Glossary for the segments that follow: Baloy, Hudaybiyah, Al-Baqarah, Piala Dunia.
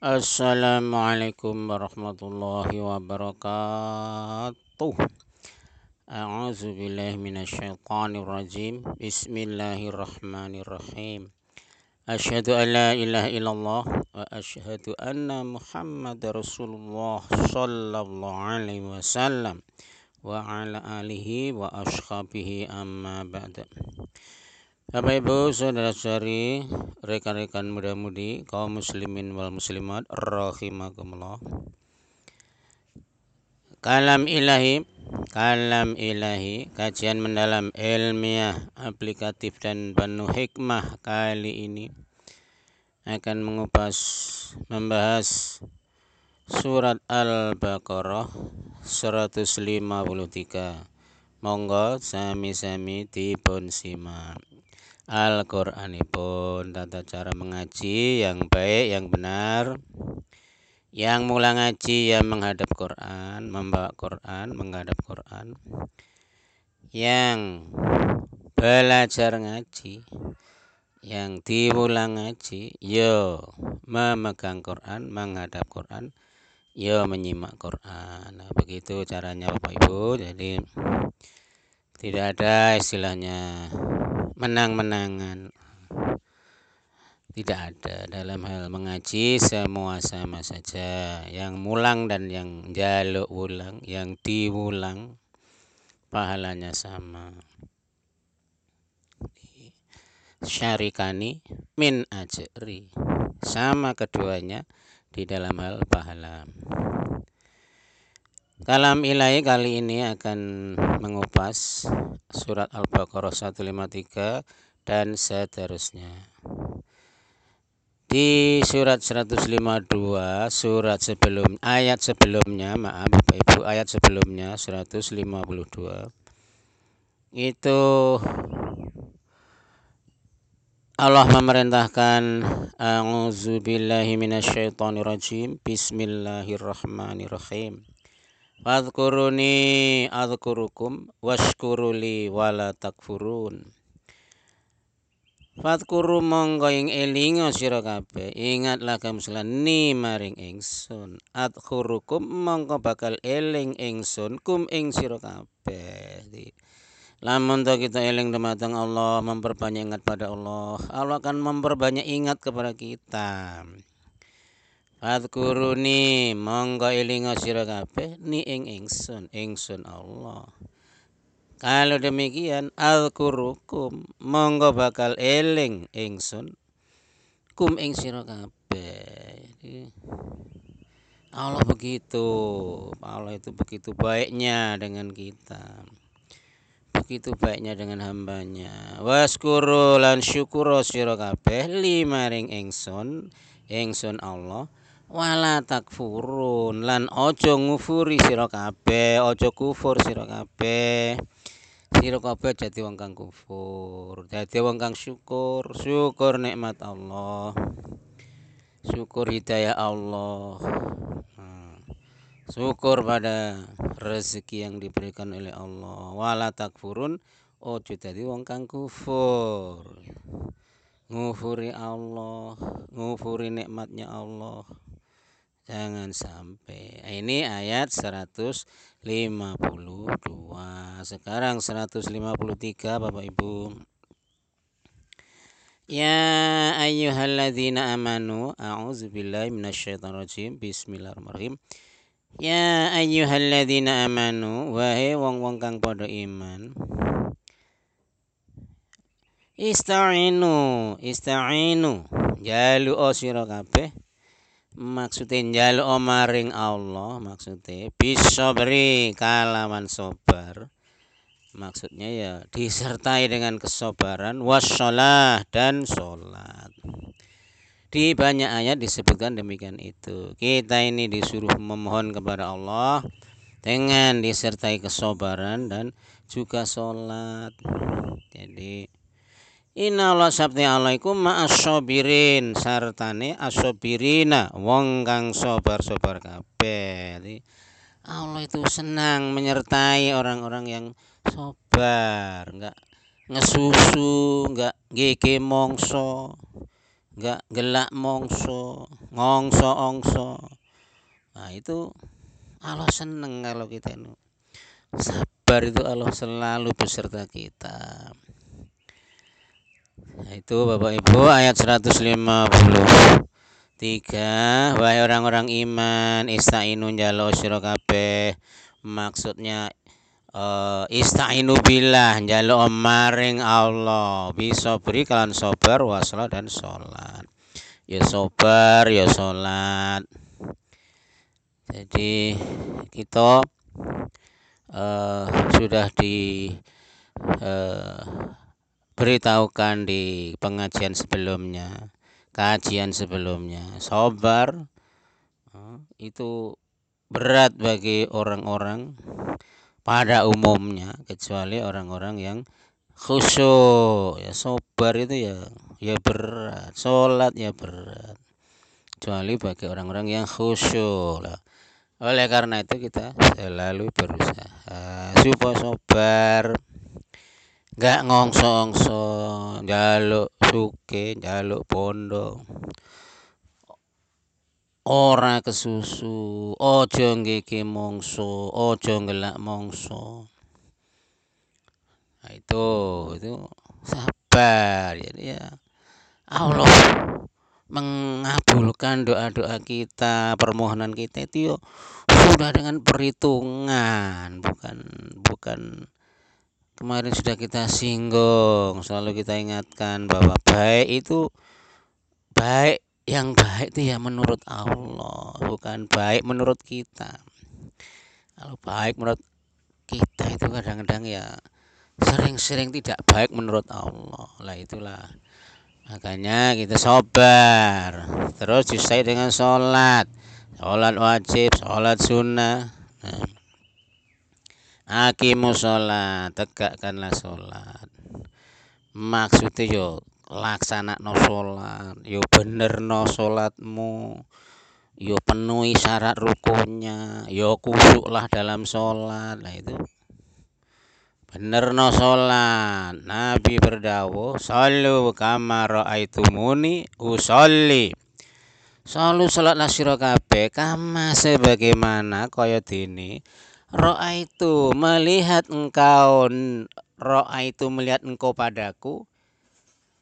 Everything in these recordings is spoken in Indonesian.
Assalamualaikum warahmatullahi wabarakatuh. A'udzubillahi minasyaitonirrajim. Bismillahirrahmanirrahim. Asyhadu an la ilaha illallah wa asyhadu anna Muhammadar Rasulullah sallallahu alaihi wasallam wa ala alihi wa ashabihi amma ba'da. Bapak Ibu, saudara-saudari, rekan-rekan muda-mudi, kaum muslimin wal muslimat rahimakumullah. Kalam ilahi, kajian mendalam ilmiah, aplikatif dan penuh hikmah kali ini akan membahas surat Al-Baqarah 153. Monggo sami-sami dipun simak Al-Qur'anipun, tata cara mengaji yang baik, yang benar. Yang mula ngaji yang menghadap Qur'an, membawa Qur'an, menghadap Qur'an. Yang belajar ngaji, yang diulang ngaji, yo memegang Qur'an, menghadap Qur'an, yo menyimak Qur'an. Nah, begitu caranya Bapak Ibu. Jadi tidak ada istilahnya menang-menangan, tidak ada dalam hal mengaji. Semua sama saja, yang mulang dan yang jaluk ulang, yang diulang pahalanya sama. Syarikani min ajri, sama keduanya di dalam hal pahala. Kalam ilahi kali ini akan mengupas surat Al-Baqarah 153 dan seterusnya. Di surat 152, surat sebelum ayat sebelumnya, maaf Bapak Ibu, ayat sebelumnya 152 itu Allah memerintahkan a'udzubillahi minasyaitonirrajim, bismillahirrahmanirrahim. Fadhkuruni adhkurukum washkuruli wala takfurun. Fadhkuru, monggo ing elinga sira kabeh, ingatlah kamu selani maring ingsun. Adhkurukum, monggo bakal eling ingsun, kum ing sira kabeh. Lamun ta kita eling dumateng Allah, memperbanyak ingat pada Allah, Allah akan memperbanyak ingat kepada kita. Fadhkuruni, monggo elinga sira kabeh ni ing ingsun, ingsun Allah. Kalau demikian, adhkurukum, monggo bakal eling ingsun, kum ing sira kabeh. Allah begitu, Allah itu begitu baiknya dengan kita, begitu baiknya dengan hambanya. Waskuru lan syukuro sira kabeh limaring ingsun, ingsun Allah. Wala takfurun, lan ojo ngufuri sira kabeh, ojo kufur sira kabeh. Sira kabeh dadi wong kang kufur, dadi wong kang syukur, syukur nikmat Allah, syukur hidayah Allah, syukur pada rezeki yang diberikan oleh Allah. Wala takfurun, ojo dadi wong kang kufur, ngufuri Allah, ngufuri nikmatnya Allah. Jangan sampai. Ini ayat 152. Sekarang 153 Bapak Ibu. Ya ayyuhalladzina amanu, a'udzubillahi minasyaitonirrajim, bismillahirrahmanirrahim. Ya ayyuhalladzina amanu, wahai wong-wong kang padha iman. Ista'inu, jalu sira kabeh. Maksudnya njaluk maring Allah, maksudnya bisobri kalawan sobar, maksudnya ya disertai dengan kesobaran, wassalah dan sholat. Di banyak ayat disebutkan demikian itu. Kita ini disuruh memohon kepada Allah dengan disertai kesobaran dan juga sholat. Jadi inna Allah, sabda Allah iku ma'asyabirin, sartane asyabirina, wong kang sabar-sabar kabeh. Allah itu senang menyertai orang-orang yang sabar, enggak ngesusu, enggak gege mongso, enggak gelak mongso. ngongso-ongso. Nah itu Allah seneng kalau kita ini sabar, itu Allah selalu beserta kita. Nah, itu Bapak Ibu ayat 153. Wahai orang-orang iman, istainu jalo sira kabeh, maksudnya istainu billah, jalo maring Allah, bisa beri kalian sabar waslah dan sholat. Ya sabar ya sholat. Jadi kita sudah di beritahukan di pengajian sebelumnya, kajian sebelumnya, sabar itu berat bagi orang-orang pada umumnya, kecuali orang-orang yang khusyuk. Ya sabar itu ya berat, sholat ya berat, kecuali bagi orang-orang yang khusyuk. Oleh karena itu kita selalu berusaha supaya sabar, gak ngongso-ngongso njaluk suke, njaluk pondok, ora kesusu, ojo ngeki mongso, ojo ngelak mongso. Nah, itu sabar. Jadi ya Allah mengabulkan doa-doa kita, permohonan kita itu sudah dengan perhitungan, bukan kemarin sudah kita singgung, selalu kita ingatkan bahwa baik itu ya menurut Allah, bukan baik menurut kita. Kalau baik menurut kita itu kadang-kadang ya sering-sering tidak baik menurut Allah. Lah itulah makanya kita sabar, terus disertai dengan sholat wajib, sholat sunnah. Nah, aqimu sholat, tegakkanlah sholat. Maksudnya yo laksanakno sholat, yo benerno sholatmu, yo penuhi syarat rukunnya, yo khusyuklah dalam sholat. Nah itu benerno sholat. Nabi berdawuh, "Shallu kama raaitumuni usolli." Shallu, sholatlah sira kabeh kama sebagaimana kaya dene roa itu melihat engkau, roa itu melihat engkau padaku,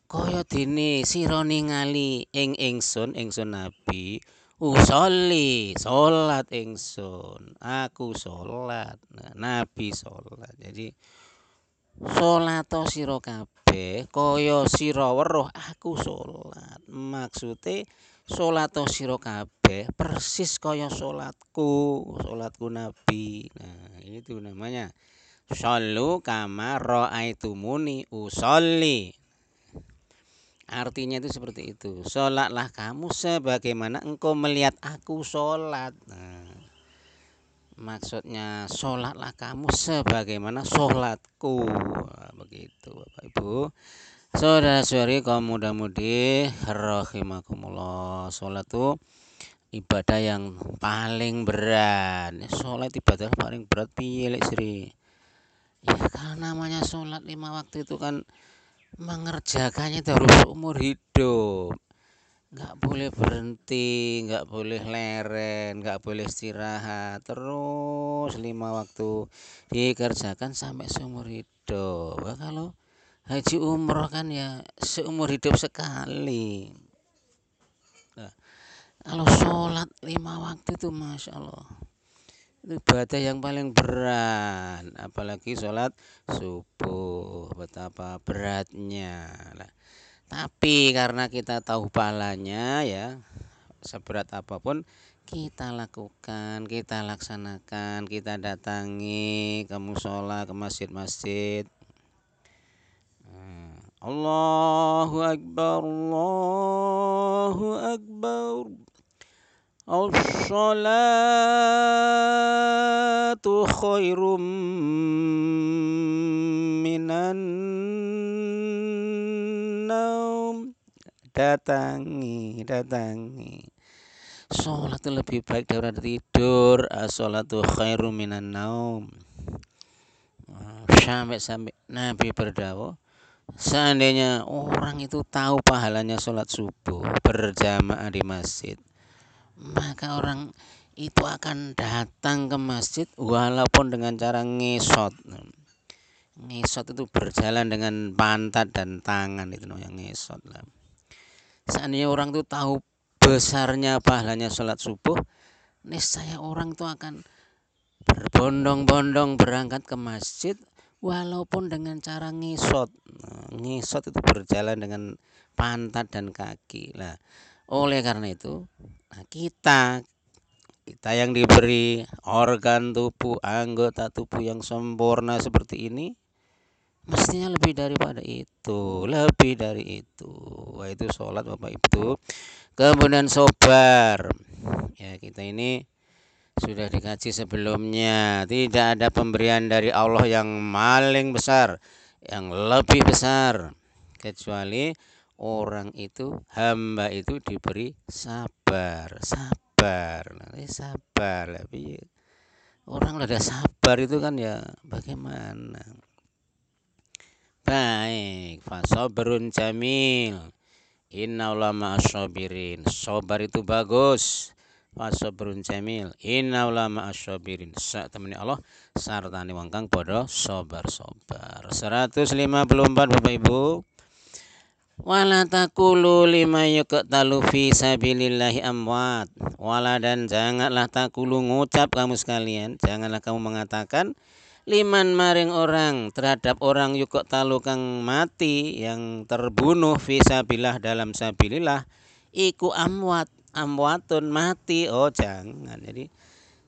kaya dene sira ningali ingsun Nabi, usolli, sholat ingsun, aku sholat, Nabi sholat. Jadi sholato sira kabeh kaya sira weruh aku sholat. Maksudnya sholato sira kabeh persis kaya sholatku Nabi. Nah itu namanya shollu kama raaitumuni usolli. Artinya itu seperti itu, sholatlah kamu sebagaimana engkau melihat aku sholat. Nah, maksudnya sholatlah kamu sebagaimana sholatku. Nah, begitu Bapak Ibu saudara-saudari kaum muda-mudi rahimakumullah. Salat itu ibadah yang paling berat. Salat ibadah paling berat piye lek Sri? Ya karena namanya salat lima waktu itu kan mengerjakannya terus seumur hidup. Enggak boleh berhenti, enggak boleh leren, enggak boleh istirahat. Terus lima waktu dikerjakan sampai seumur hidup. Wah, kalau haji umroh kan ya seumur hidup sekali. Nah, kalau sholat lima waktu itu Masya Allah, itu ibadah yang paling berat. Apalagi sholat subuh, betapa beratnya. Nah, tapi karena kita tahu pahalanya ya, seberat apapun kita lakukan, kita laksanakan, kita datangi ke musola, ke masjid-masjid. Allahu Akbar, as-salatu khairum minan naum. Datangi. Salat itu lebih baik daripada tidur. As-salatu khairum minan naum. Sampai Nabi berdawuh, seandainya orang itu tahu pahalanya sholat subuh berjamaah di masjid, maka orang itu akan datang ke masjid walaupun dengan cara ngesot. Ngesot itu berjalan dengan pantat dan tangan, itu namanya ngesot. Seandainya orang itu tahu besarnya pahalanya sholat subuh, niscaya orang itu akan berbondong-bondong berangkat ke masjid walaupun dengan cara ngesot. Ngesot itu berjalan dengan pantat dan kaki. Lah, oleh karena itu, kita yang diberi organ tubuh, anggota tubuh yang sempurna seperti ini, mestinya lebih daripada itu, lebih dari itu. Wah, itu sholat Bapak Ibu. Kemudian sobar, ya, kita ini sudah dikaji sebelumnya. Tidak ada pemberian dari Allah yang paling besar, yang lebih besar, kecuali orang itu, hamba itu diberi sabar. Sabar, tapi orang udah sabar itu kan ya bagaimana? Baik, fasobrun jamil, innallaha ma'asyabirin. Sabar itu bagus. Fasobrun jamil, innallaha ma'asyabirin. Temani Allah sartani wong kang padha sabar. 154 Bapak Ibu. Wala taqulu lima yuqtalu fi sabilillahi amwat. Wala, dan janganlah taqulu, ngucap kamu sekalian, janganlah kamu mengatakan liman maring orang, terhadap orang yuqtalu kang mati, yang terbunuh, fi sabilillah dalam sabilillah, iku amwat, amwatun, mati. Oh, jangan. Jadi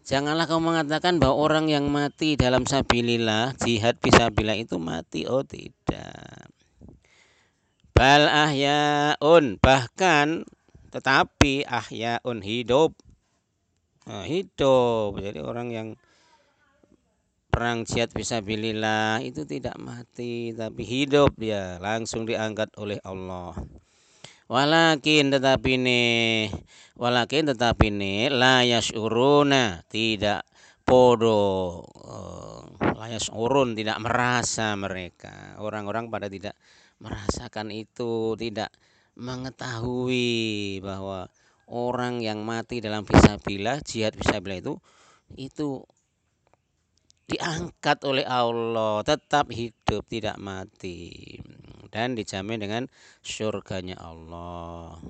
janganlah kamu mengatakan bahwa orang yang mati dalam sabilillah, jihad fi sabilillah itu mati. Oh, tidak. Bal ahyaun, bahkan tetapi ahyaun, hidup. Nah, hidup. Jadi orang yang perang jihad fisabilillah itu tidak mati, tapi hidup dia, langsung diangkat oleh Allah. Walakin tetapi ini layas uruna, tidak podo, layas urun, tidak merasa mereka. Orang-orang pada tidak merasakan itu, tidak mengetahui bahwa orang yang mati dalam fisabilillah, jihad fisabilillah itu diangkat oleh Allah, tetap hidup, tidak mati, dan dijamin dengan surganya Allah.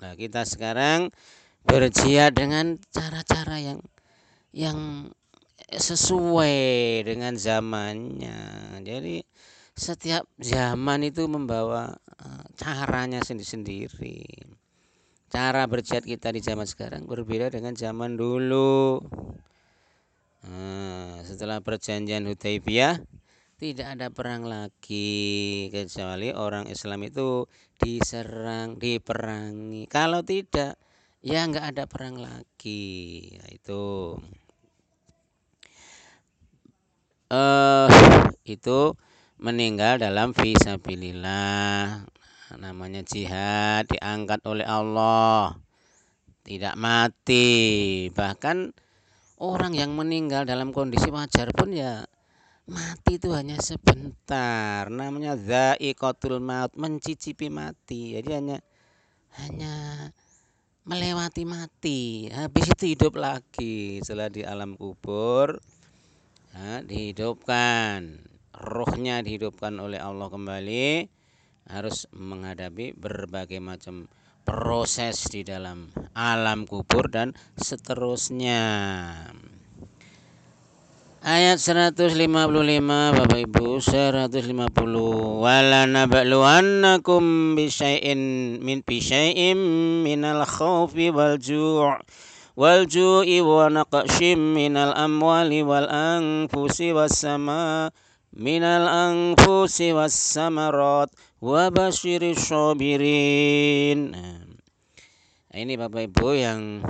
Nah, kita sekarang berjihad dengan cara-cara yang sesuai dengan zamannya. Jadi setiap zaman itu membawa caranya sendiri-sendiri. Cara berjihad kita di zaman sekarang berbeda dengan zaman dulu. Setelah perjanjian Hudaybiyah tidak ada perang lagi, kecuali orang Islam itu diserang, diperangi. Kalau tidak, ya nggak ada perang lagi. Nah, itu meninggal dalam fisabilillah, namanya jihad, diangkat oleh Allah, tidak mati. Bahkan orang yang meninggal dalam kondisi wajar pun ya mati itu hanya sebentar, namanya dzaiqatul maut, mencicipi mati. Jadi hanya melewati mati, habis itu hidup lagi. Setelah di alam kubur, ya, dihidupkan, rohnya dihidupkan oleh Allah kembali, harus menghadapi berbagai macam proses di dalam alam kubur dan seterusnya. Ayat 155 Bapak Ibu, 150. Wala nabluwannakum bisyai'in minal khaufi wal ju' wal-ju'i wa naqshim minal amwali wal anfusi was-sama' minal anfusi was-samarat wa basyiri sabirin. Nah, ini Bapak Ibu yang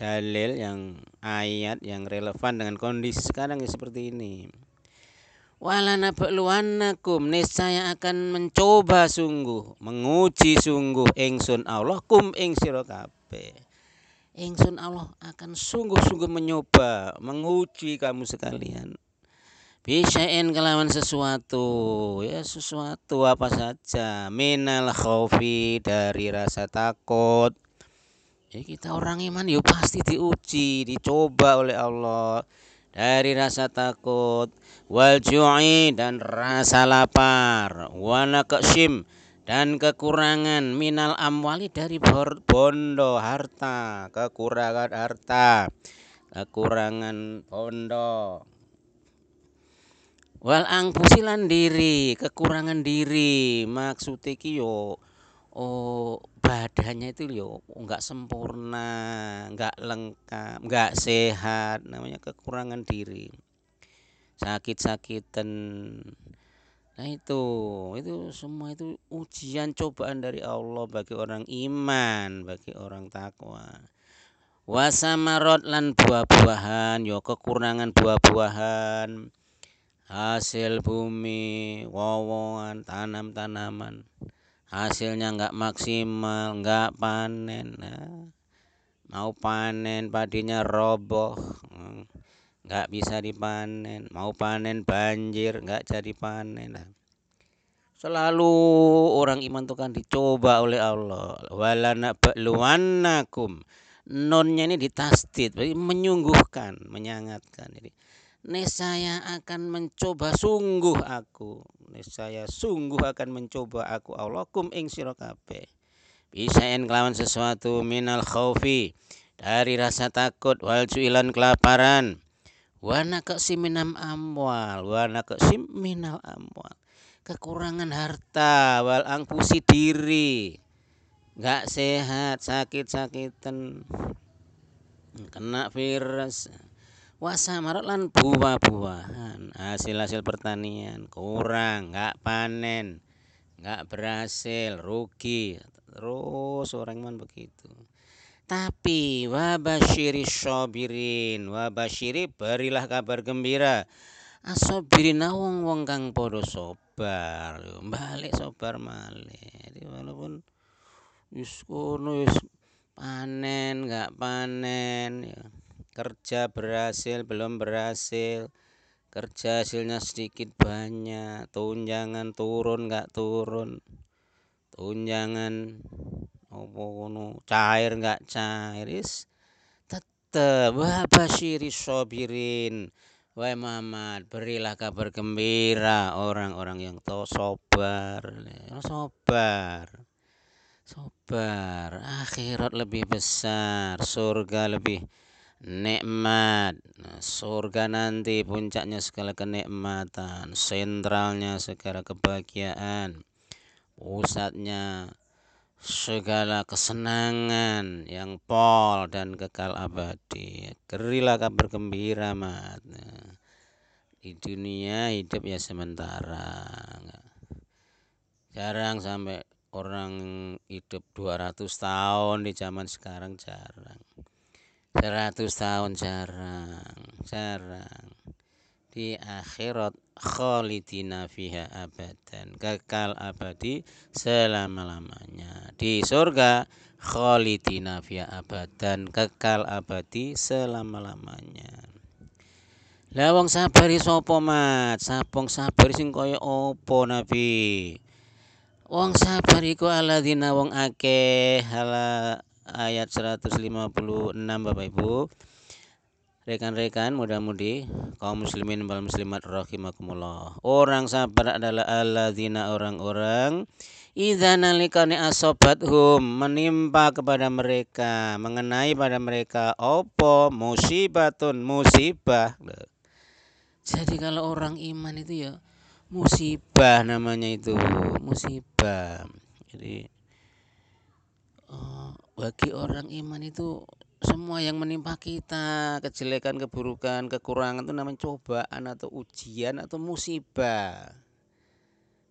dalil, yang ayat yang relevan dengan kondisi sekarang ya seperti ini. Wala nabluwannakum, niscaya akan mencoba sungguh, menguji sungguh ingsun Allah, kum ing sira kabeh. Ingsun Allah akan sungguh-sungguh mencoba, menguji kamu sekalian. Bisain, kelawan sesuatu, ya sesuatu apa saja, minal khaufi, dari rasa takut, Ya kita orang iman ya pasti diuji, dicoba oleh Allah dari rasa takut, wal ju'i dan rasa lapar, wana kesim dan kekurangan, minal amwali dari bondo harta, kekurangan harta, kekurangan bondo, wal angpusilan diri, kekurangan diri, maksud iki yo badannya itu yo enggak sempurna, enggak lengkap, enggak sehat, namanya kekurangan diri, sakit-sakitan. Nah itu semua itu ujian cobaan dari Allah bagi orang iman, bagi orang takwa. Wasamarot lan buah-buahan, yo kekurangan buah-buahan, hasil bumi, wawongan, tanam-tanaman, hasilnya enggak maksimal, enggak panen. Nah, mau panen padinya roboh, enggak bisa dipanen. Mau panen banjir, enggak jadi panen. Nah, selalu orang iman itu kan dicoba oleh Allah. Walana ba'luwannakum, nonnya ini ditasdid, berarti menyungguhkan, menyangatkan. Jadi niscaya akan mencoba sungguh aku, niscaya sungguh akan mencoba aku Allahkum ing sira kabeh, bisaen kelawan sesuatu, minal khaufi dari rasa takut, wal ju'ilan kelaparan, wana kesim minam amwal, wana kesim minal amwal, kekurangan harta, wal angkusi diri, enggak sehat, sakit-sakitan, kena virus. Wasamarat lan buah-buahan, hasil-hasil pertanian kurang, enggak panen, enggak berhasil, rugi. Terus orang iman begitu. Tapi wabasyiri syabirin, wabasyiri berilah kabar gembira, asobirina wong-wong kang podo sobar, balik sobar malih. Jadi walaupun wis kono wis panen, enggak panen ya, kerja berhasil belum berhasil, kerja hasilnya sedikit banyak, tunjangan turun nggak turun, tunjangan cair nggak cair, tetep wabasyiri sobirin, wahai Muhammad berilah kabar gembira orang-orang yang sobar, akhirat lebih besar, surga lebih nikmat, surga nanti puncaknya segala kenikmatan, sentralnya segala kebahagiaan, pusatnya segala kesenangan yang pol dan kekal abadi. Berilah kabar gembira mat, di dunia hidup ya sementara, jarang sampai orang hidup 200 tahun di zaman sekarang, jarang 100 tahun, jarang. Di akhirat khalidina fiha abadan, kekal abadi selama-lamanya. Di surga khalidina fiha abadan, kekal abadi selama-lamanya. Lah wong sabar sapa mat? Sapong sabar sing kaya apa Nabi? Wong sabar iku alladzina wong akeh, ala ayat 156. Bapak Ibu, rekan-rekan, mudah-mudi kaum muslimin wal muslimat rahimakumullah, orang sabar adalah alladzina orang-orang idza nalikani asobathum, menimpa kepada mereka, mengenai pada mereka apa musibatun, musibah. Jadi kalau orang iman itu ya musibah namanya, itu musibah. Jadi bagi orang iman itu semua yang menimpa kita, kejelekan, keburukan, kekurangan, itu namanya cobaan atau ujian atau musibah.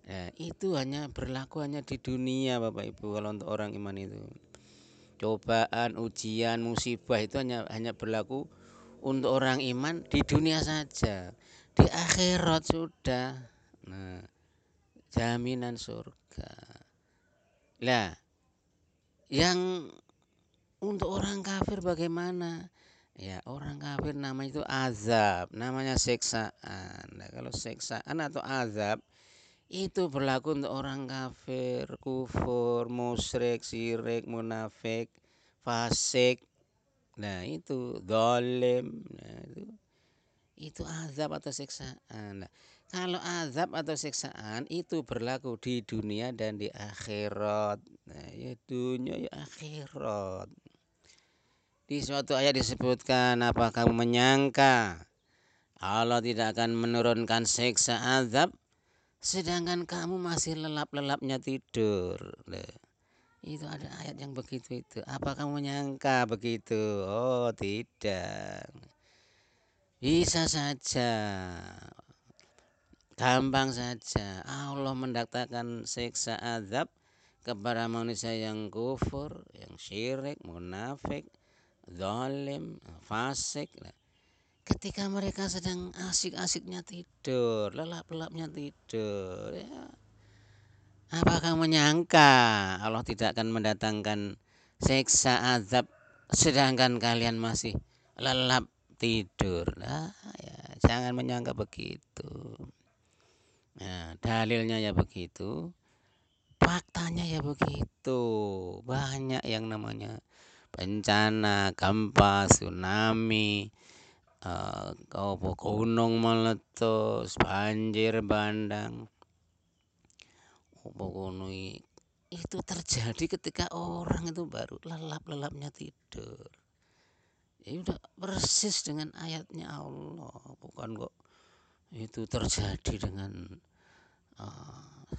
Nah, itu hanya berlaku hanya di dunia Bapak Ibu. Kalau untuk orang iman itu cobaan, ujian, musibah itu hanya berlaku untuk orang iman di dunia saja. Di akhirat sudah nah, jaminan surga. Lah yang untuk orang kafir bagaimana? Ya orang kafir namanya itu azab, namanya siksaan. Nah, kalau siksaan atau azab itu berlaku untuk orang kafir, kufur, musyrik, syirik, munafik, fasik, nah itu zalim, nah itu azab atau siksaan. Nah, kalau azab atau siksaan itu berlaku di dunia dan di akhirat. Nah, ya dunia ya akhirat. Di suatu ayat disebutkan, apa kamu menyangka Allah tidak akan menurunkan siksa azab sedangkan kamu masih lelap-lelapnya tidur. Nah, itu ada ayat yang begitu itu. Apa kamu menyangka begitu? Oh, tidak. Bisa saja, gampang saja Allah mendatangkan siksa azab kepada manusia yang kufur, yang syirik, munafik, zalim, fasik, ketika mereka sedang asik-asiknya tidur, lelap-lelapnya tidur. Ya, apakah menyangka Allah tidak akan mendatangkan siksa azab sedangkan kalian masih lelap tidur? Nah, ya, jangan menyangka begitu. Nah, dalilnya ya begitu, faktanya ya begitu. Banyak yang namanya bencana, gempa, tsunami, gunung meletus, banjir bandang, itu terjadi ketika orang itu baru lelap-lelapnya tidur. Ya udah persis dengan ayatnya Allah, bukan kok itu terjadi dengan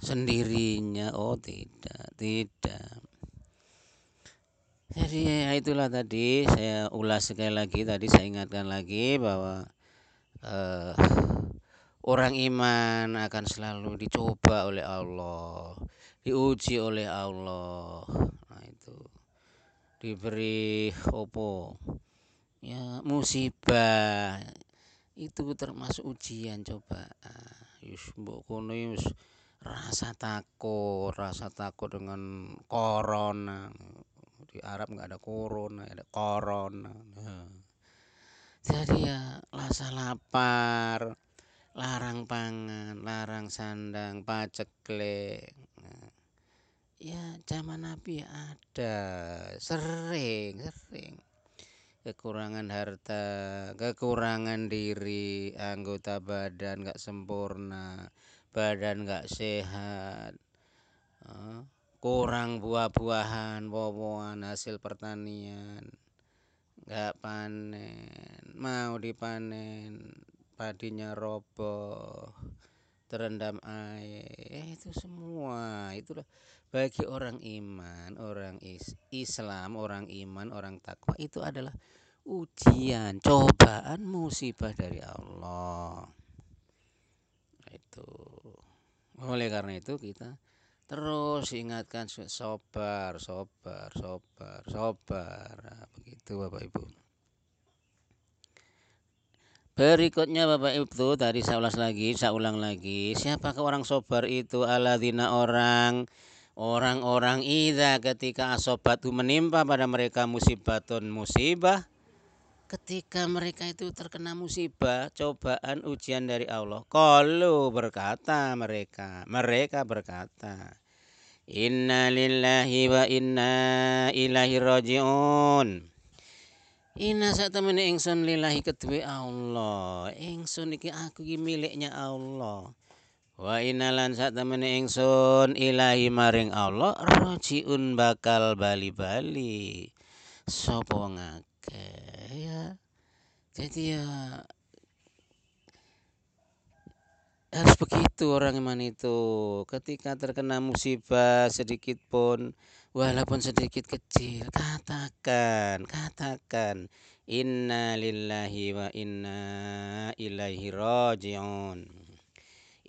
sendirinya. Oh tidak, tidak. Jadi ya itulah tadi saya ulas sekali lagi, tadi saya ingatkan lagi bahwa orang iman akan selalu dicoba oleh Allah, diuji oleh Allah. Nah, itu diberi opo ya, musibah itu termasuk ujian, cobaan. Mbok kono rasa takut dengan corona. Di Arab nggak ada corona, ada corona. Nah, jadi ya rasa lapar, larang pangan, larang sandang, paceklik. Nah, ya zaman Nabi ada, sering kekurangan harta, kekurangan diri, anggota badan nggak sempurna, badan nggak sehat, kurang buah-buahan, buah-buahan hasil pertanian, nggak panen, mau dipanen padinya roboh, terendam air. Itu semua itulah bagi orang iman, orang Islam, orang iman, orang takwa itu adalah ujian, cobaan, musibah dari Allah. Itu oleh karena itu kita terus ingatkan sabar, sabar, sabar, sabar. Nah, begitu Bapak Ibu. Berikutnya Bapak Ibu, tadi saya ulas lagi, saya ulang lagi. Siapakah orang sabar itu? Alladzina orang-orang idza ketika asobatu menimpa pada mereka musibatun musibah, ketika mereka itu terkena musibah, cobaan, ujian dari Allah, qalu berkata mereka berkata inna lillahi wa inna ilaihi rajiun. Inna satamene ingsun lillahi kedue Allah, ingsun iki aku iki miliknya Allah. Wa inalan saat temene ingsun ilahi maring Allah rojiun bakal bali-bali sapa ngake ya. Jadi ya harus begitu orang iman itu, ketika terkena musibah sedikit pun, walaupun sedikit kecil, katakan inna lillahi wa inna ilaihi rajiun.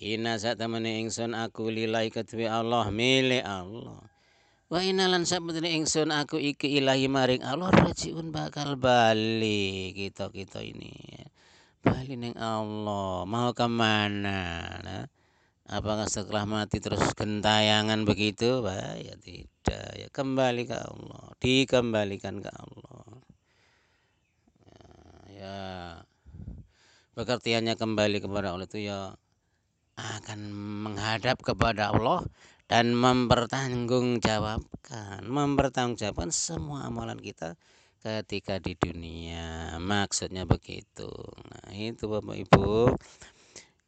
Inna sak temene ingsun aku lillahi kedue Allah, milik Allah. Wa inna lan sak temene ingsun aku iki ilahi maring Allah rajiun bakal bali. Kita ini bali ning Allah. Mau kemana? Nah, apakah setelah mati terus gentayangan begitu? Bah, ya tidak. Ya kembali ke Allah, dikembalikan ke Allah. Ya pengertiannya kembali kepada Allah itu ya akan menghadap kepada Allah dan mempertanggungjawabkan semua amalan kita ketika di dunia, maksudnya begitu. Nah, itu Bapak Ibu.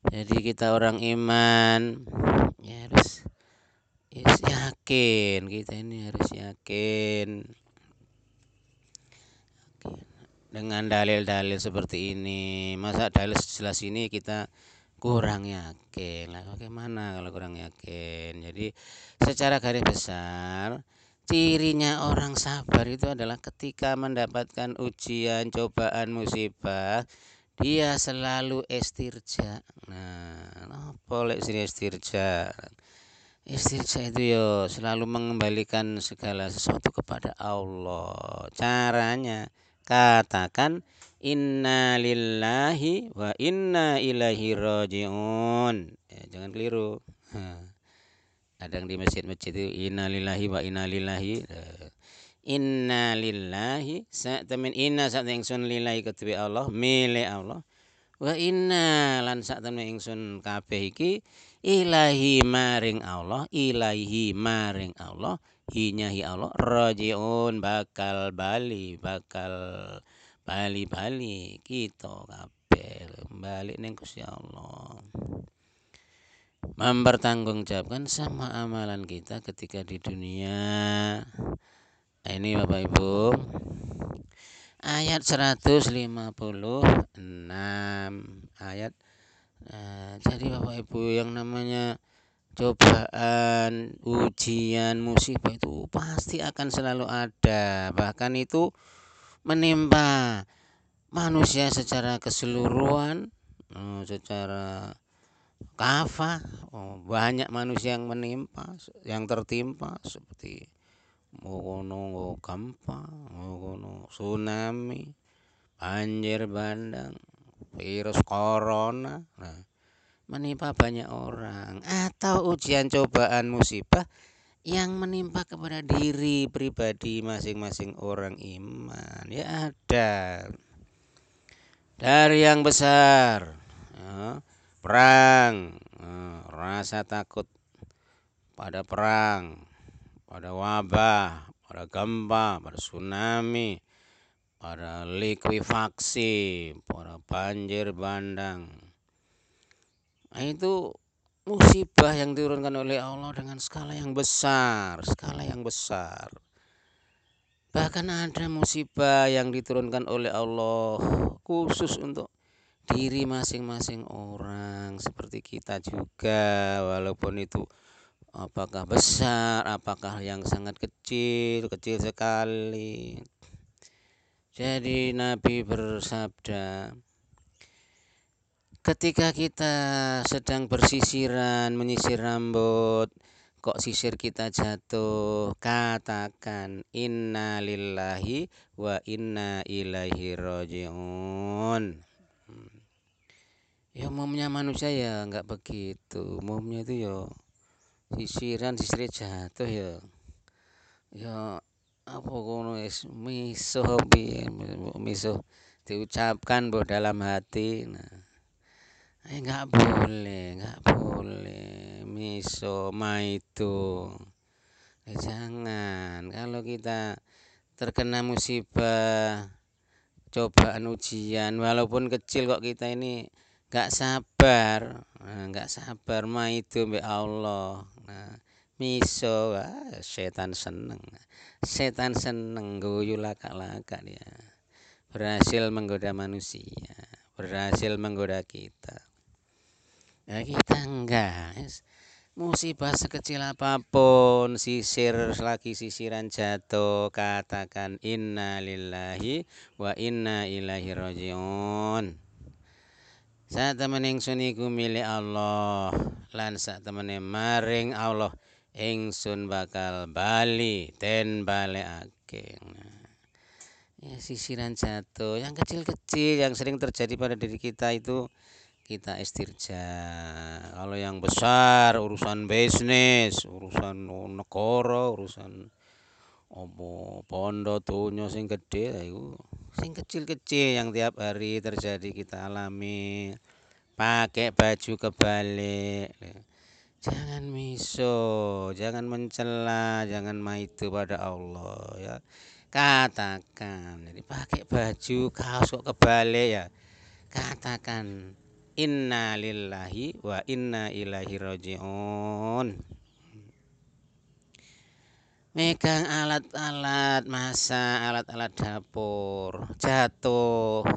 Jadi kita orang iman ya harus yakin, kita ini harus yakin dengan dalil-dalil seperti ini. Masa dalil jelas ini kita kurang yakin lah, bagaimana kalau kurang yakin? Jadi secara garis besar cirinya orang sabar itu adalah ketika mendapatkan ujian, cobaan, musibah, dia selalu istirja. Nah, boleh istirja. Istirja itu yo selalu mengembalikan segala sesuatu kepada Allah. Caranya katakan inna lillahi wa inna ilaihi rajiun. Jangan keliru. Kadang di masjid-masjid itu innalillahi wa innalillahi, innalillahi saktamin inna saktamin ingsun lillahi ketui Allah, milik Allah, wa inna lan saktamin ingsun kabeh iki ilahi maring Allah, ilahi maring Allah, hinyahi Allah, rajiun bakal bali kita kabeh bali ning Gusti Allah. Mempertanggungjawabkan sama amalan kita ketika di dunia. Ini Bapak Ibu ayat 156 ayat. Jadi Bapak Ibu, yang namanya cobaan, ujian, musibah itu pasti akan selalu ada. Bahkan itu menimpa manusia secara keseluruhan, secara kafah, banyak manusia yang tertimpa seperti gempa, tsunami, banjir bandang, virus corona, menimpa banyak orang, atau ujian, cobaan, musibah yang menimpa kepada diri pribadi masing-masing orang iman ya ada. Dari yang besar, perang, rasa takut pada perang, pada wabah, pada gempa, pada tsunami, pada likuifaksi, pada banjir bandang. Nah, itu musibah yang diturunkan oleh Allah dengan skala yang besar, Bahkan ada musibah yang diturunkan oleh Allah khusus untuk diri masing-masing orang, seperti kita juga, walaupun itu apakah besar, apakah yang sangat kecil, kecil sekali. Jadi Nabi bersabda, ketika kita sedang bersisiran, menyisir rambut, kok sisir kita jatuh, katakan inna lillahi wa inna ilaihi rajiun. Ya umumnya manusia ya enggak begitu. Umumnya itu ya sisiran sisir jatuh ya. Ya apa kono wis misuh piye diucapkan mbok dalam hati. Nah. Enggak boleh misuh maitu. Ya, jangan. Kalau kita terkena musibah, cobaan, ujian, walaupun kecil, kok kita ini gak sabar, mah itu mbak Allah. Nah, miso, setan seneng guyu laka-laka dia, berhasil menggoda manusia, berhasil menggoda kita. Nah, kita enggak, musibah sekecil apapun, sisir lagi sisiran jatuh, katakan inna lillahi wa inna ilaihi rajiun. Saktamen ingsun iku milik Allah, lan saktemene maring Allah ingsun bakal bali ten balekake. Ya, sisiran jatuh yang kecil-kecil yang sering terjadi pada diri kita itu kita istirja. Kalau yang besar urusan bisnis, urusan negara, urusan opo pondo tunyo sing gede, itu sing kecil-kecil yang tiap hari terjadi kita alami, pakai baju kebalik, Jangan miso, jangan mencela, jangan maitu pada Allah ya. Katakan, jadi pakai baju kaos kok kebalik ya. Katakan inna lillahi wa inna ilaihi raji'un. Megang alat-alat masak, alat-alat dapur, jatuh.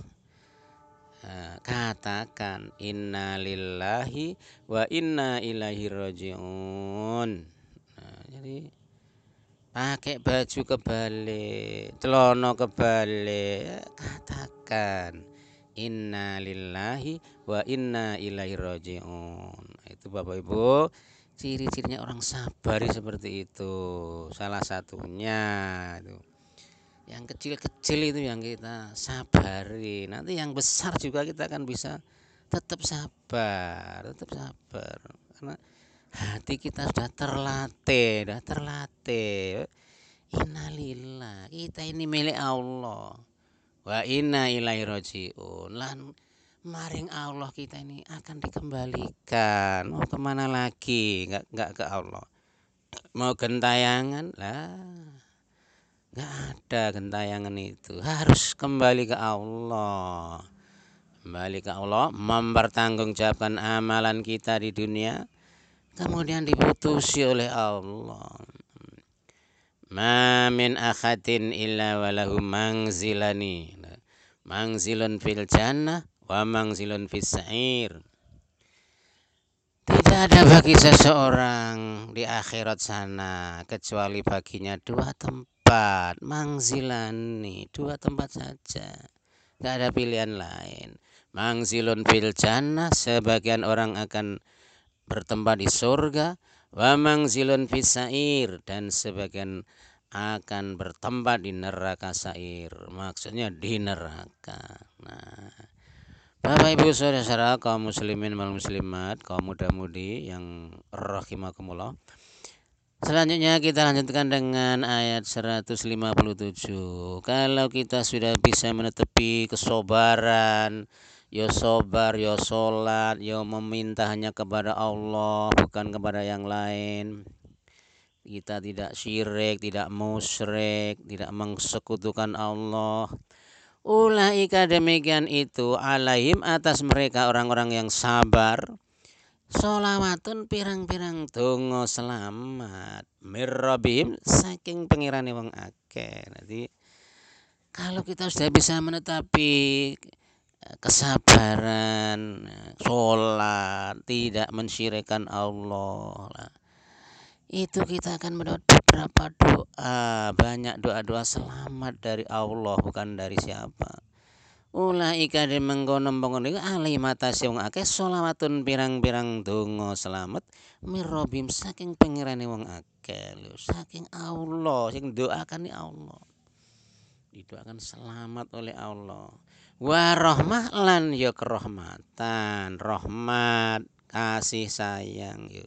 Katakan inna lillahi wa inna ilaihi raji'un. Jadi pakai baju kebalik, celana kebalik, katakan inna lillahi wa inna ilaihi raji'un. Itu Bapak Ibu, ciri-cirinya orang sabari seperti itu. Salah satunya itu. Yang kecil-kecil itu yang kita sabari. Nanti yang besar juga kita akan bisa tetap sabar, karena hati kita sudah terlatih. Innalillah, kita ini milik Allah. Wa inna ilaihi raji'un. Lan maring Allah kita ini akan dikembalikan. Mau kemana lagi? Enggak ke Allah. Mau gentayangan lah. Nggak ada gentayangan itu, harus kembali ke Allah. Kembali ke Allah, mempertanggungjawabkan amalan kita di dunia, kemudian diputusi oleh Allah. Ma min akhatin illa walahu mangzilani, mangzilun fil jannah wa mangzilun fis sa'ir. Tidak ada bagi seseorang di akhirat sana kecuali baginya dua tempat. Mangzilani, dua tempat saja, nggak ada pilihan lain. Mangzilun fil jannah, sebagian orang akan bertempat di surga. Wa mangzilun fis sa'ir, dan sebagian akan bertempat di neraka sa'ir, maksudnya di neraka. Nah, Bapak Ibu Saudara-saudara kaum muslimin wal muslimat, kaum muda-mudi yang rahimakumullah. Selanjutnya kita lanjutkan dengan ayat 157. Kalau kita sudah bisa menetepi kesobaran, yo sobar, yo sholat, yo meminta hanya kepada Allah, bukan kepada yang lain. Kita tidak syirik, tidak musyrik, tidak mengsekutukan Allah. Ulaika, demikian itu, alaihim, atas mereka orang-orang yang sabar, solawatun pirang-pirang donga selamat mirrabim, saking pengirane wong akeh. Jadi kalau kita sudah bisa menetapi kesabaran, sholat, tidak mensyirikkan Allah, itu kita akan mendapat beberapa doa, banyak doa-doa selamat dari Allah, bukan dari siapa. Ulaika de mengkono-mengkono iku alimatasi wong akeh sholawatun pirang-pirang donga selamat mirrobim, saking pangerane wong akeh lho, saking Allah, sing doakane Allah, didoakan selamat oleh Allah. Wa rahmah, lan ya kerahmatan, rahmat, kasih sayang yo.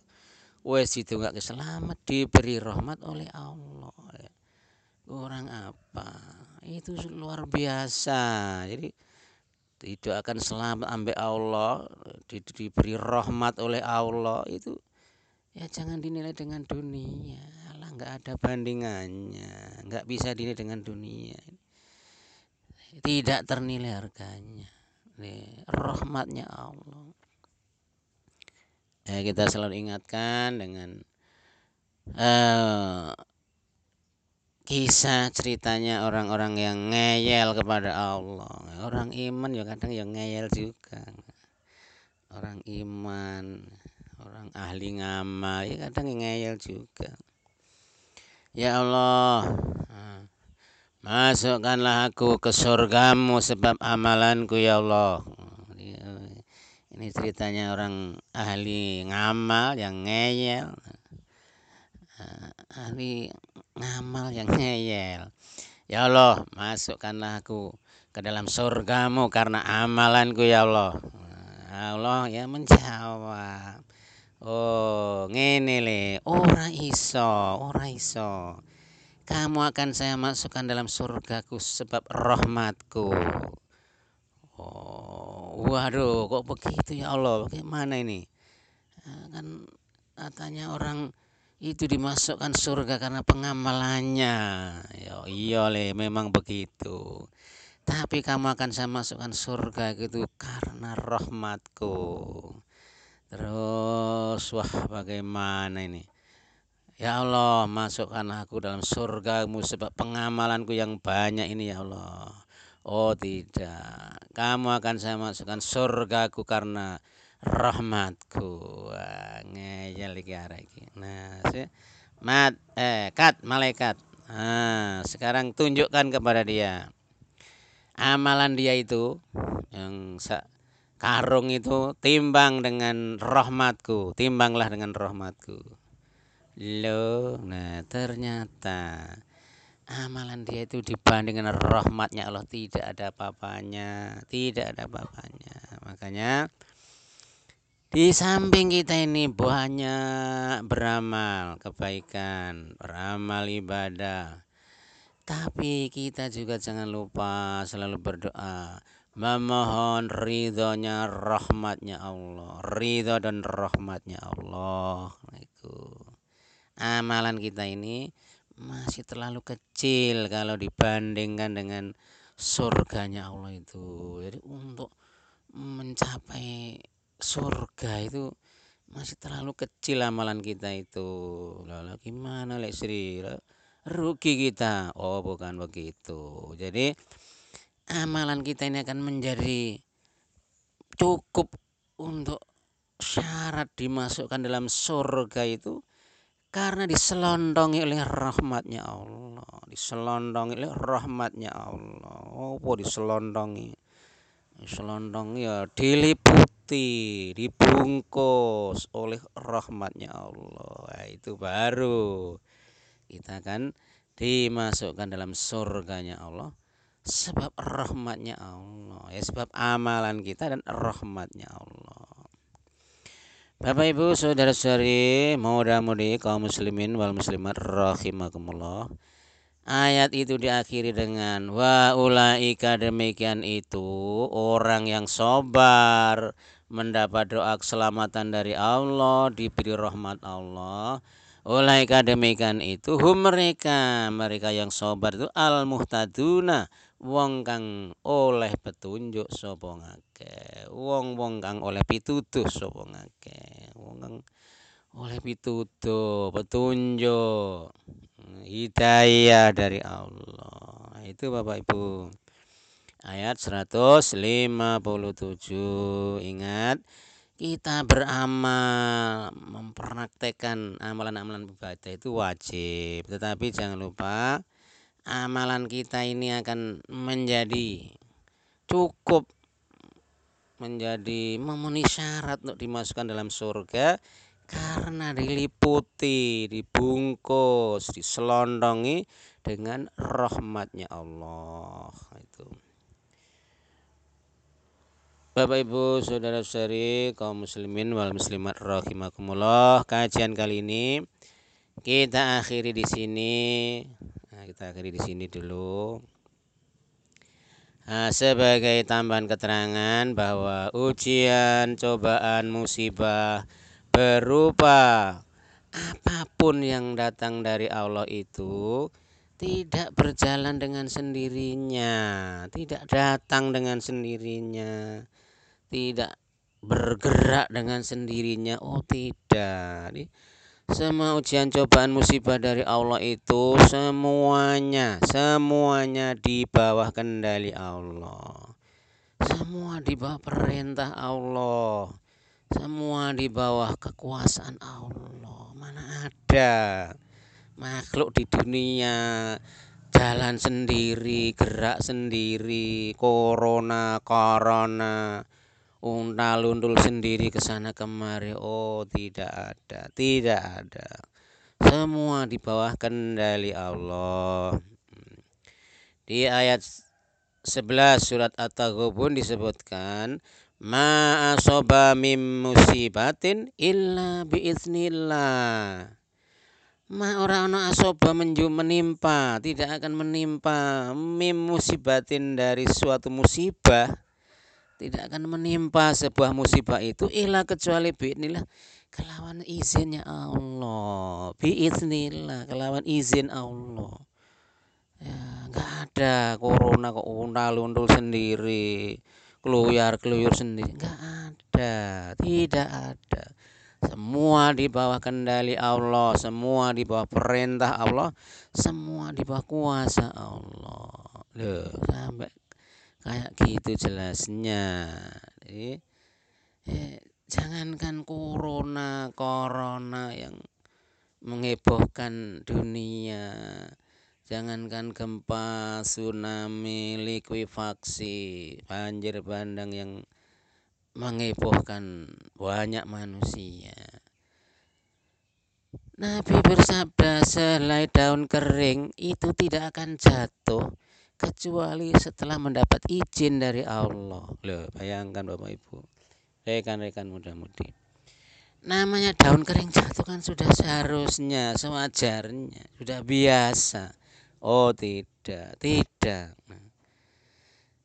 Wis didongake selamat, diberi rahmat oleh Allah. Orang apa? Itu luar biasa. Jadi didoakan selamat ambek Allah, diberi rahmat oleh Allah, itu ya jangan dinilai dengan dunia. Lah nggak ada bandingannya, nggak bisa dinilai dengan dunia. Tidak ternilai harganya. Nih, rahmatnya Allah. Ya, kita selalu ingatkan dengan kisah ceritanya orang-orang yang ngeyel kepada Allah. Orang iman ya kadang yang ngeyel juga. Orang iman, orang ahli ngamal ya kadang yang ngeyel juga. Ya Allah, masukkanlah aku ke surgamu sebab amalanku ya Allah. Ini ceritanya orang ahli ngamal yang ngeyel. Ahli ngamal yang ngeyel. Ya Allah, masukkanlah aku ke dalam surgamu karena amalanku ya Allah. Allah ya menjawab, oh ngene le, ora iso. Kamu akan saya masukkan dalam surgaku sebab rahmatku. Oh, waduh, kok begitu ya Allah? Bagaimana ini? Kan katanya orang itu dimasukkan surga karena pengamalannya. Ya iya le, memang begitu. Tapi kamu akan saya masukkan surga gitu karena rahmatku. Terus wah bagaimana ini? Ya Allah, masukkanlah aku dalam surgamu sebab pengamalanku yang banyak ini ya Allah. Oh tidak, kamu akan saya masukkan surgaku karena rahmatku. Wah, ngeyel iki arek iki. Nah, kat malaikat. Nah, sekarang tunjukkan kepada dia amalan dia itu yang karung itu, timbang dengan rahmatku, timbanglah dengan rahmatku. Loh, nah ternyata amalan dia itu dibanding dengan rahmatnya Allah tidak ada apa-apanya, tidak ada apa-apanya. Makanya di samping kita ini banyak beramal kebaikan, beramal ibadah, tapi kita juga jangan lupa selalu berdoa, memohon ridhonya, rahmatnya Allah, ridho dan rahmatnya Allah. Itu amalan kita ini masih terlalu kecil kalau dibandingkan dengan surganya Allah itu. Jadi untuk mencapai surga itu masih terlalu kecil amalan kita itu. Lalu gimana Lek Sri, rugi kita? Oh bukan begitu. Jadi amalan kita ini akan menjadi cukup untuk syarat dimasukkan dalam surga itu karena diselondongi oleh rahmatnya Allah, diselondongi oleh rahmatnya Allah. Oh diselondongi, diselondongi ya diliputi, dibungkus oleh rahmatnya Allah. Itu baru kita akan dimasukkan dalam surganya Allah sebab rahmatnya Allah, ya sebab amalan kita dan rahmatnya Allah. Bapak Ibu saudara-saudari, mudah-mudahan kaum muslimin wal muslimat rahimakumullah, ayat itu diakhiri dengan wa ulaika, demikian itu orang yang sabar mendapat doa keselamatan dari Allah, diberi rahmat Allah. Ulaika demikian itu hum mereka yang sabar itu al-muhtaduna, wong kang oleh petunjuk sapa ngakeh, wong kang oleh pituduh sapa ngakeh, wong kang oleh pituduh, petunjuk, hidayah dari Allah. Itu Bapak Ibu ayat 157. Ingat, kita beramal, mempraktekkan amalan-amalan ibadah itu wajib. Tetapi jangan lupa amalan kita ini akan menjadi cukup, menjadi memenuhi syarat untuk dimasukkan dalam surga karena diliputi, dibungkus, diselondongi dengan rahmatnya Allah. Itu Bapak Ibu saudara-saudari kaum muslimin wal muslimat rahimakumullah, kajian kali ini kita akhiri di sini. Nah, kita akhiri di sini dulu. Nah, sebagai tambahan keterangan bahwa ujian, cobaan, musibah berupa apapun yang datang dari Allah itu tidak berjalan dengan sendirinya, tidak datang dengan sendirinya, tidak bergerak dengan sendirinya. Oh tidak, semua ujian, cobaan, musibah dari Allah itu semuanya di bawah kendali Allah, semua di bawah perintah Allah, semua di bawah kekuasaan Allah. Mana ada makhluk di dunia jalan sendiri, gerak sendiri, corona untal-untul sendiri ke sana kemari? Oh, tidak ada. Semua di bawah kendali Allah. Di ayat 11 surat At-Taghabun disebutkan, ma asoba mim musibatin illa biiznillah. Ma ora ana asoba menimpa, tidak akan menimpa mim musibatin dari suatu musibah tidak akan menimpa sebuah musibah itu illa kecuali biiznillah, kelawan izinnya Allah. Biiznillah, kelawan izin Allah. Ya, nggak ada corona kok undal-undul sendiri, keluyar-keluyur sendiri, nggak ada, tidak ada. Semua di bawah kendali Allah, semua di bawah perintah Allah, semua di bawah kuasa Allah. Loh, sampai kayak gitu jelasnya. Jadi, jangankan corona yang menghebohkan dunia, jangankan gempa, tsunami, likuifaksi, banjir bandang yang menghebohkan banyak manusia. Nabi bersabda, sehelai daun kering itu tidak akan jatuh kecuali setelah mendapat izin dari Allah. Loh, bayangkan Bapak Ibu, rekan-rekan muda-mudi, namanya daun kering jatuh kan sudah seharusnya, sewajarnya, sudah biasa. Oh tidak, tidak.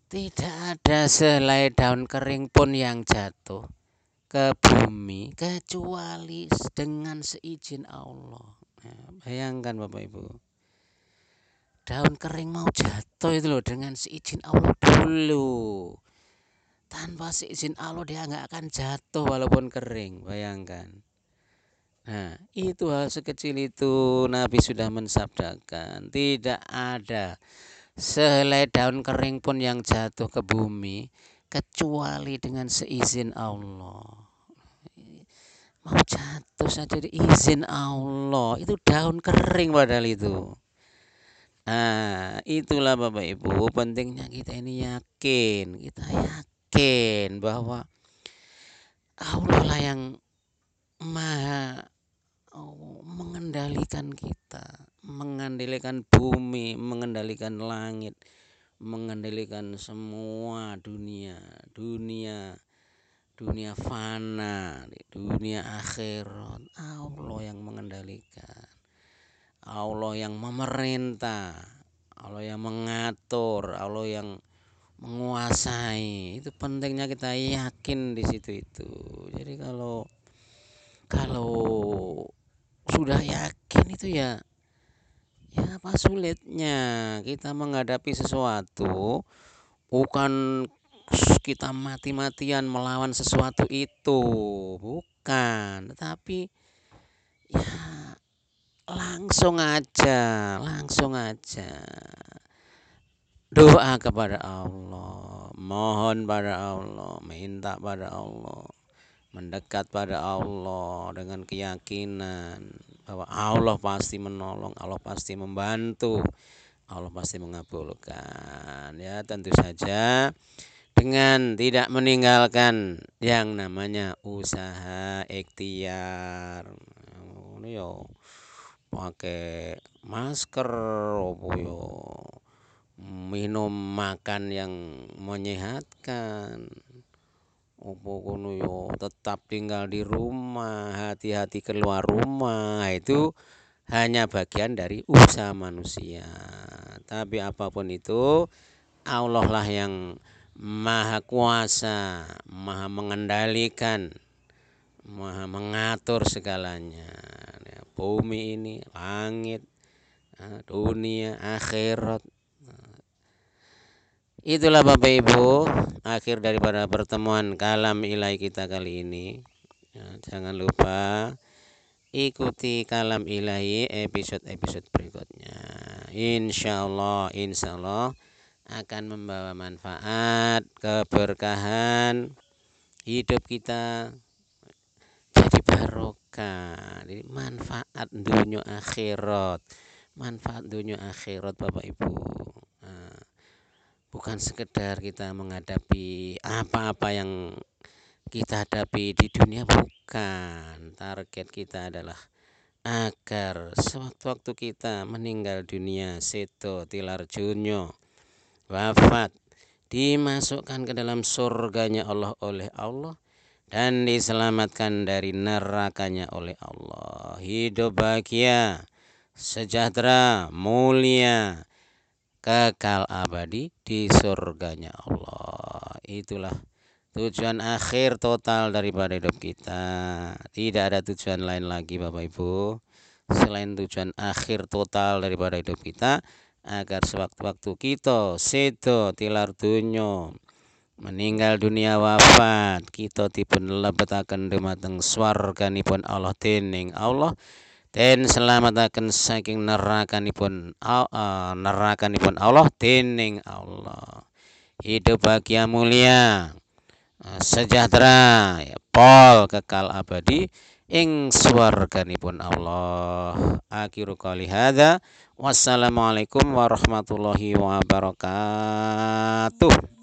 Tidak ada sehelai daun kering pun yang jatuh ke bumi kecuali dengan seizin Allah. Nah, bayangkan Bapak Ibu, daun kering mau jatuh itu loh dengan seizin Allah dulu. Tanpa seizin Allah dia nggak akan jatuh walaupun kering. Bayangkan. Nah, itu hal sekecil itu Nabi sudah mensabdakan, tidak ada sehelai daun kering pun yang jatuh ke bumi kecuali dengan seizin Allah. Mau jatuh saja diizin Allah, itu daun kering padahal itu. Nah, itulah Bapak Ibu, pentingnya kita ini yakin. Kita yakin bahwa Allah lah yang Maha mengendalikan kita, mengendalikan bumi, mengendalikan langit, mengendalikan semua dunia, dunia fana, dunia akhirat. Allah yang mengendalikan, Allah yang memerintah, Allah yang mengatur, Allah yang menguasai. Itu pentingnya kita yakin di situ itu. Jadi kalau sudah yakin itu ya apa sulitnya kita menghadapi sesuatu? Bukan kita mati-matian melawan sesuatu itu, bukan, tetapi ya langsung aja doa kepada Allah, mohon pada Allah, minta pada Allah, mendekat pada Allah dengan keyakinan bahwa Allah pasti menolong, Allah pasti membantu, Allah pasti mengabulkan. Ya, tentu saja dengan tidak meninggalkan yang namanya usaha ikhtiar. Yo, pakai masker, yo, minum makan yang menyehatkan. Tetap tinggal di rumah, hati-hati keluar rumah, itu hanya bagian dari usaha manusia. Tapi apapun itu, Allah lah yang maha kuasa, maha mengendalikan, maha mengatur segalanya. Bumi ini, langit, dunia, akhirat. Itulah Bapak Ibu, akhir daripada pertemuan kalam ilahi kita kali ini. Jangan lupa ikuti kalam ilahi episode-episode berikutnya. Insya Allah akan membawa manfaat, keberkahan hidup kita, jadi barokah, jadi manfaat dunia akhirat. Manfaat dunia akhirat Bapak Ibu, bukan sekedar kita menghadapi apa-apa yang kita hadapi di dunia, bukan. Target kita adalah agar sewaktu-waktu kita meninggal dunia, seto tilar junyo, wafat, dimasukkan ke dalam surganya Allah oleh Allah, dan diselamatkan dari nerakanya oleh Allah. Hidup bahagia, sejahtera, mulia, kekal abadi di surganya Allah. Itulah Tujuan akhir total daripada hidup kita. Tidak ada tujuan lain lagi Bapak Ibu, selain tujuan akhir total daripada hidup kita, agar sewaktu-waktu kita sedo tilar dunyo, meninggal dunia wafat, kita dipun lebetaken dumateng swarganipun Allah dening Allah, dan selamataken saking nerakanipun Allah dening Allah. Hidup bahagia mulia, sejahtera, pol kekal abadi ing swarganipun Allah. Akhiru qouli hadza, wassalamualaikum warahmatullahi wabarakatuh.